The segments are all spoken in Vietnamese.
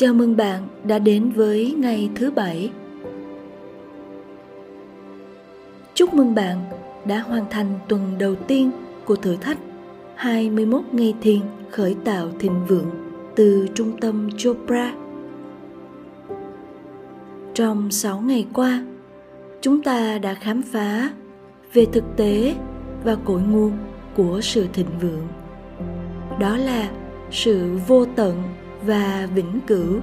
Chào mừng bạn đã đến với ngày thứ 7. Chúc mừng bạn đã hoàn thành tuần đầu tiên của thử thách 21 ngày thiền khởi tạo thịnh vượng từ trung tâm Chopra. Trong 6 ngày qua, chúng ta đã khám phá về thực tế và cội nguồn của sự thịnh vượng. Đó là sự vô tận và vĩnh cửu.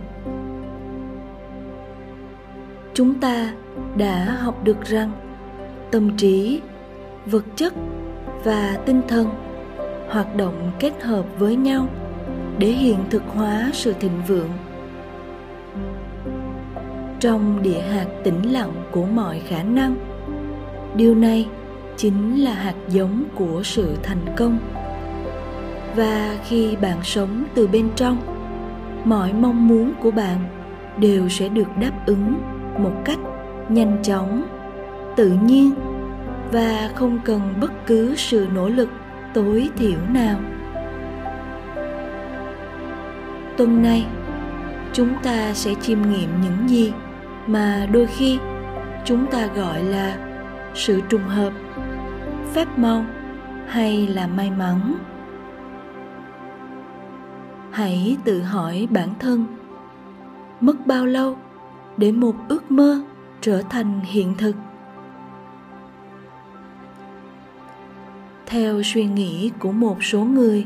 Chúng ta đã học được rằng tâm trí, vật chất và tinh thần hoạt động kết hợp với nhau để hiện thực hóa sự thịnh vượng. Trong địa hạt tĩnh lặng của mọi khả năng, điều này chính là hạt giống của sự thành công. Và khi bạn sống từ bên trong, mọi mong muốn của bạn đều sẽ được đáp ứng một cách nhanh chóng, tự nhiên và không cần bất cứ sự nỗ lực tối thiểu nào. Tuần này, chúng ta sẽ chiêm nghiệm những gì mà đôi khi chúng ta gọi là sự trùng hợp, phép màu hay là may mắn. Hãy tự hỏi bản thân, mất bao lâu để một ước mơ trở thành hiện thực? Theo suy nghĩ của một số người,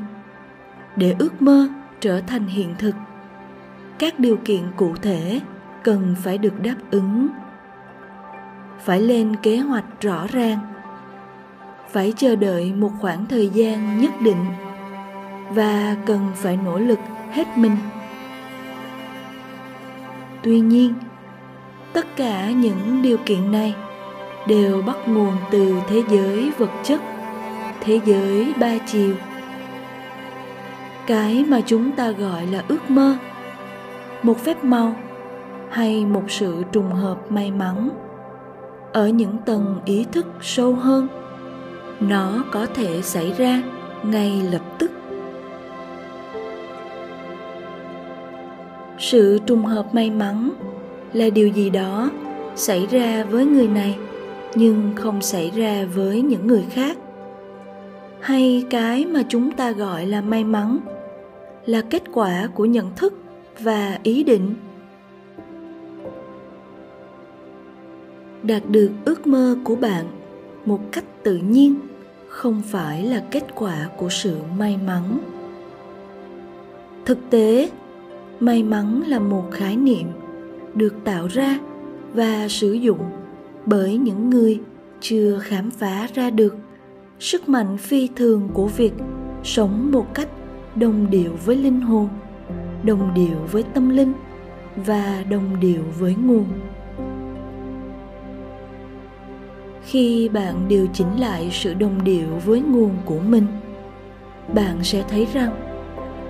để ước mơ trở thành hiện thực, các điều kiện cụ thể cần phải được đáp ứng. Phải lên kế hoạch rõ ràng, phải chờ đợi một khoảng thời gian nhất định và cần phải nỗ lực hết mình. Tuy nhiên, tất cả những điều kiện này đều bắt nguồn từ thế giới vật chất, thế giới ba chiều. Cái mà chúng ta gọi là ước mơ, một phép màu hay một sự trùng hợp may mắn, ở những tầng ý thức sâu hơn, nó có thể xảy ra ngay lập tức. Sự trùng hợp may mắn là điều gì đó xảy ra với người này nhưng không xảy ra với những người khác. Hay cái mà chúng ta gọi là may mắn là kết quả của nhận thức và ý định. Đạt được ước mơ của bạn một cách tự nhiên không phải là kết quả của sự may mắn. Thực tế, may mắn là một khái niệm được tạo ra và sử dụng bởi những người chưa khám phá ra được sức mạnh phi thường của việc sống một cách đồng điệu với linh hồn, đồng điệu với tâm linh và đồng điệu với nguồn. Khi bạn điều chỉnh lại sự đồng điệu với nguồn của mình, bạn sẽ thấy rằng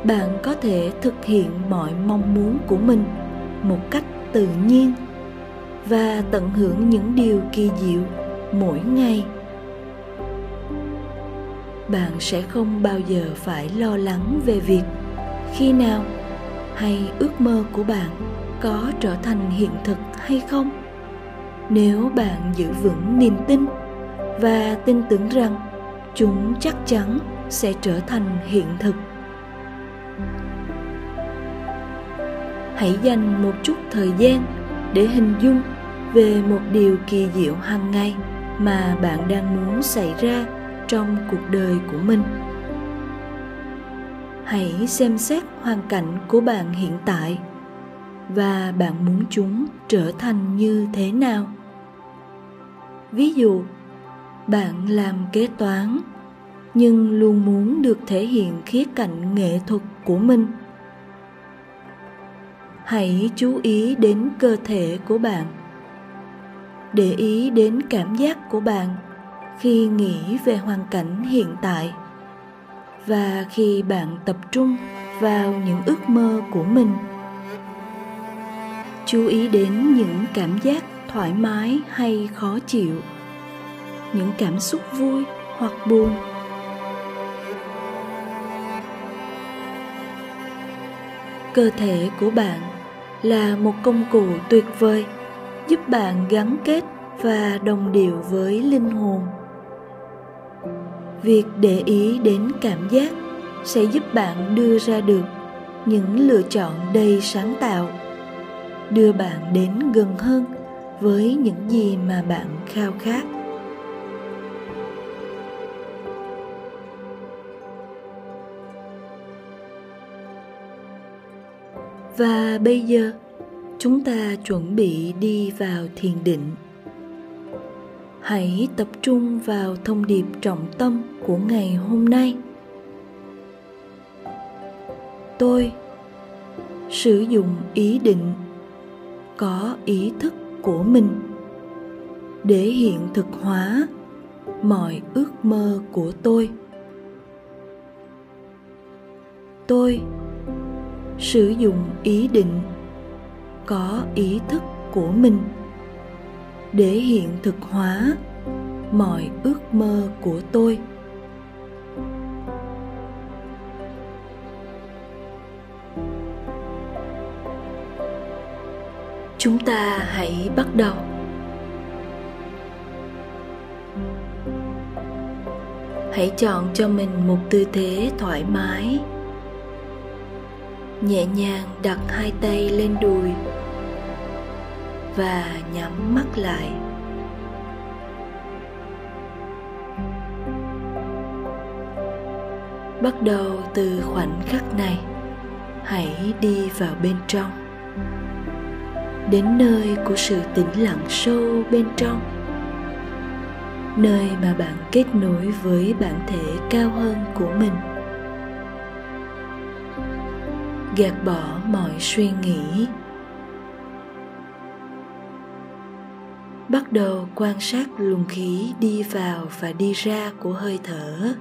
bạn có thể thực hiện mọi mong muốn của mình một cách tự nhiên và tận hưởng những điều kỳ diệu mỗi ngày. Bạn sẽ không bao giờ phải lo lắng về việc khi nào hay ước mơ của bạn có trở thành hiện thực hay không, nếu bạn giữ vững niềm tin và tin tưởng rằng chúng chắc chắn sẽ trở thành hiện thực. Hãy dành một chút thời gian để hình dung về một điều kỳ diệu hàng ngày mà bạn đang muốn xảy ra trong cuộc đời của mình. Hãy xem xét hoàn cảnh của bạn hiện tại và bạn muốn chúng trở thành như thế nào. Ví dụ, bạn làm kế toán nhưng luôn muốn được thể hiện khía cạnh nghệ thuật của mình. Hãy chú ý đến cơ thể của bạn, để ý đến cảm giác của bạn khi nghĩ về hoàn cảnh hiện tại và khi bạn tập trung vào những ước mơ của mình. Chú ý đến những cảm giác thoải mái hay khó chịu, những cảm xúc vui hoặc buồn. Cơ thể của bạn là một công cụ tuyệt vời giúp bạn gắn kết và đồng điệu với linh hồn. Việc để ý đến cảm giác sẽ giúp bạn đưa ra được những lựa chọn đầy sáng tạo, đưa bạn đến gần hơn với những gì mà bạn khao khát. Và bây giờ, chúng ta chuẩn bị đi vào thiền định. Hãy tập trung vào thông điệp trọng tâm của ngày hôm nay. Tôi sử dụng ý định có ý thức của mình để hiện thực hóa mọi ước mơ của tôi. Tôi sử dụng ý định có ý thức của mình để hiện thực hóa mọi ước mơ của tôi. Chúng ta hãy bắt đầu. Hãy chọn cho mình một tư thế thoải mái. Nhẹ nhàng đặt hai tay lên đùi và nhắm mắt lại. Bắt đầu từ khoảnh khắc này, hãy đi vào bên trong, đến nơi của sự tĩnh lặng sâu bên trong, nơi mà bạn kết nối với bản thể cao hơn của mình. Gạt bỏ mọi suy nghĩ. Bắt đầu quan sát luồng khí đi vào và đi ra của hơi thở.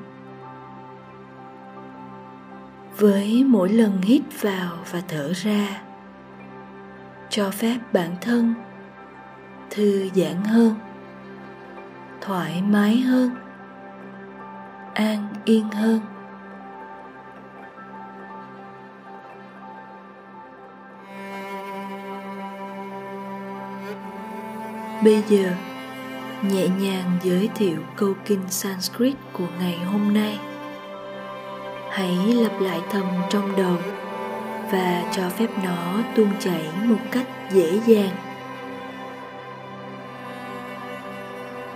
Với mỗi lần hít vào và thở ra, cho phép bản thân thư giãn hơn, thoải mái hơn, an yên hơn. Bây giờ, nhẹ nhàng giới thiệu câu kinh Sanskrit của ngày hôm nay. Hãy lặp lại thầm trong đầu và cho phép nó tuôn chảy một cách dễ dàng.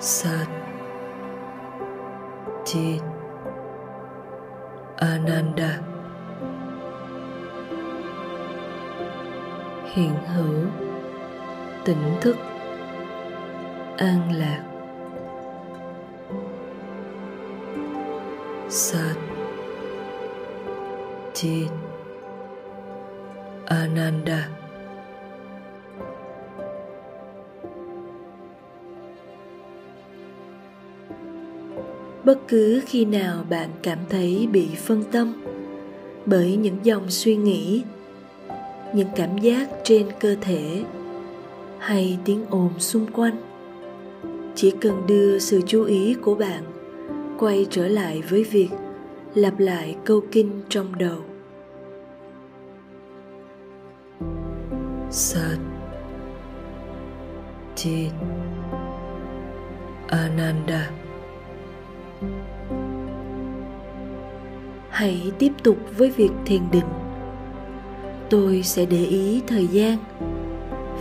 Sat Chit Ananda. Hiện hữu, tỉnh thức, an lạc. Sat Chit Ananda. Bất cứ khi nào bạn cảm thấy bị phân tâm bởi những dòng suy nghĩ, những cảm giác trên cơ thể hay tiếng ồn xung quanh, chỉ cần đưa sự chú ý của bạn quay trở lại với việc lặp lại câu kinh trong đầu. Sat Chit Ananda. Hãy tiếp tục với việc thiền định. Tôi sẽ để ý thời gian,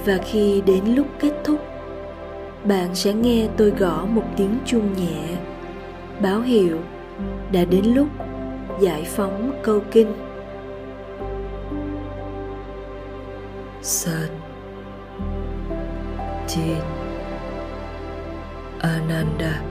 và khi đến lúc kết thúc, bạn sẽ nghe tôi gõ một tiếng chuông nhẹ, báo hiệu đã đến lúc giải phóng câu kinh. Sat Chit Ananda.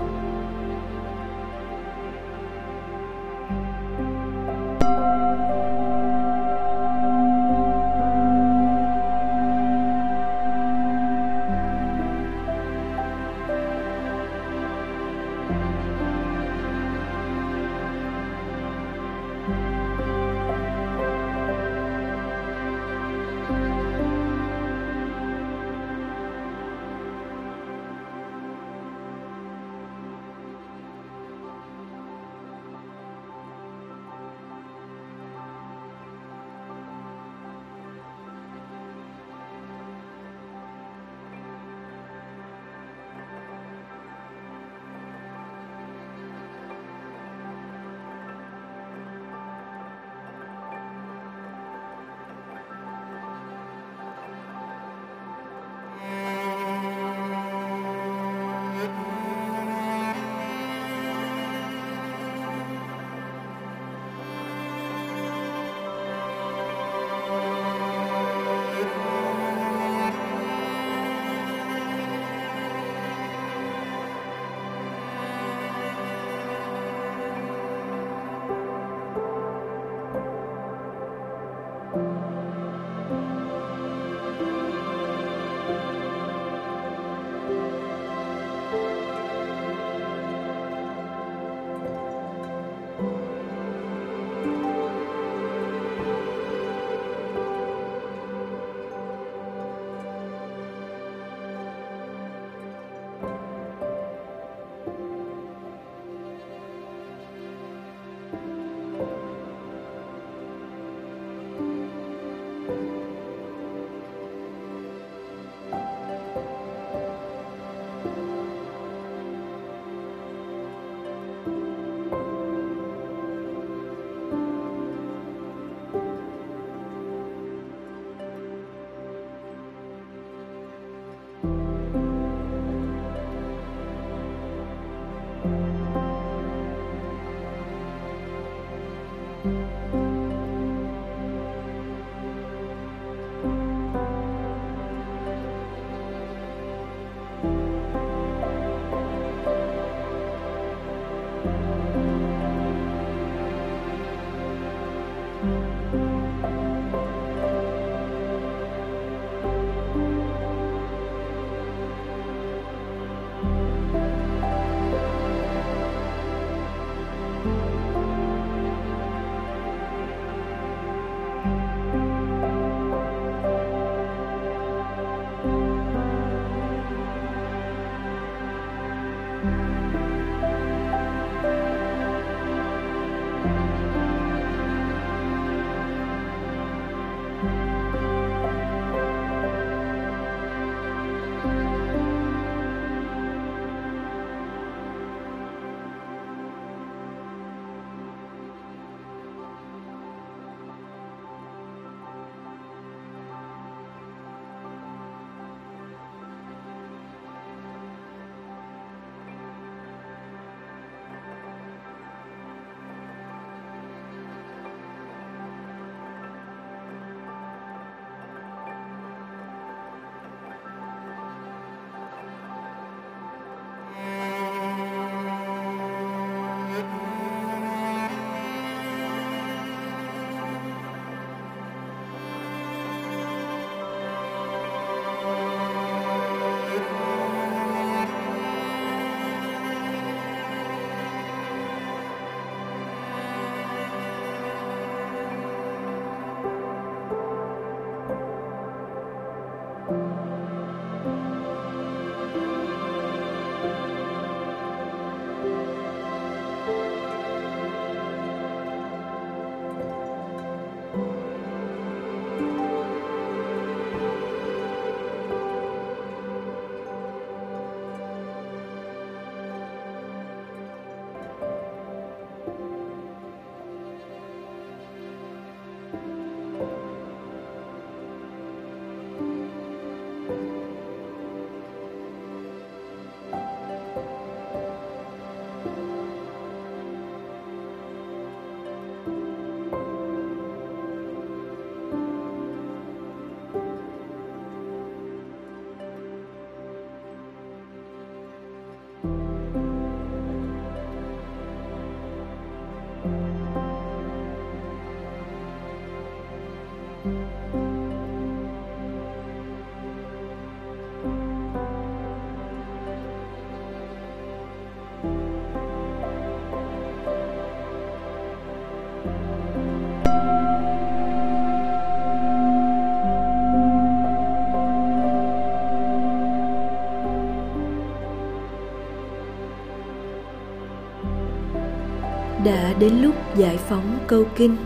Đã đến lúc giải phóng câu kinh.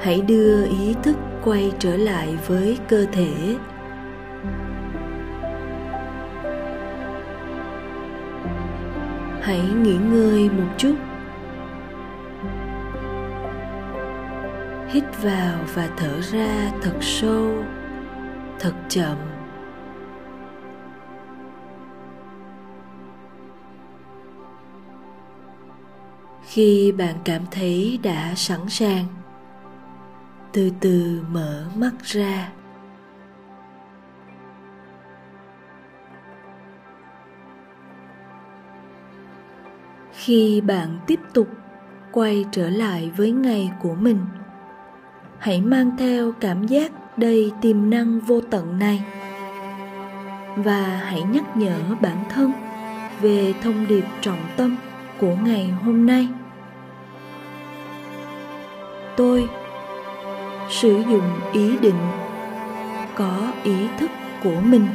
Hãy đưa ý thức quay trở lại với cơ thể. Hãy nghỉ ngơi một chút. Hít vào và thở ra thật sâu, thật chậm. Khi bạn cảm thấy đã sẵn sàng, từ từ mở mắt ra. Khi bạn tiếp tục quay trở lại với ngày của mình, hãy mang theo cảm giác đầy tiềm năng vô tận này và hãy nhắc nhở bản thân về thông điệp trọng tâm của ngày hôm nay. Tôi sử dụng ý định có ý thức của mình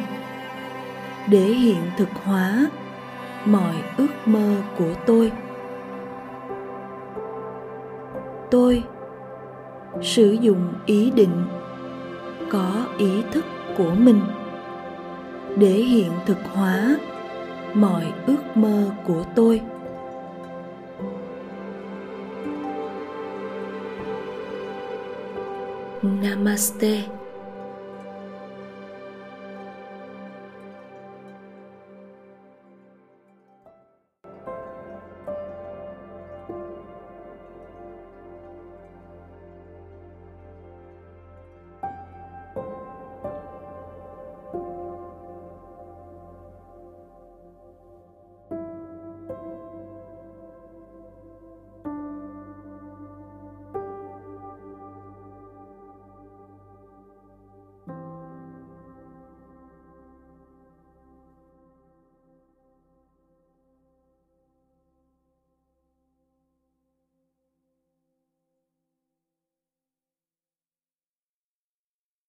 để hiện thực hóa mọi ước mơ của tôi. Tôi sử dụng ý định có ý thức của mình để hiện thực hóa mọi ước mơ của tôi. Namaste.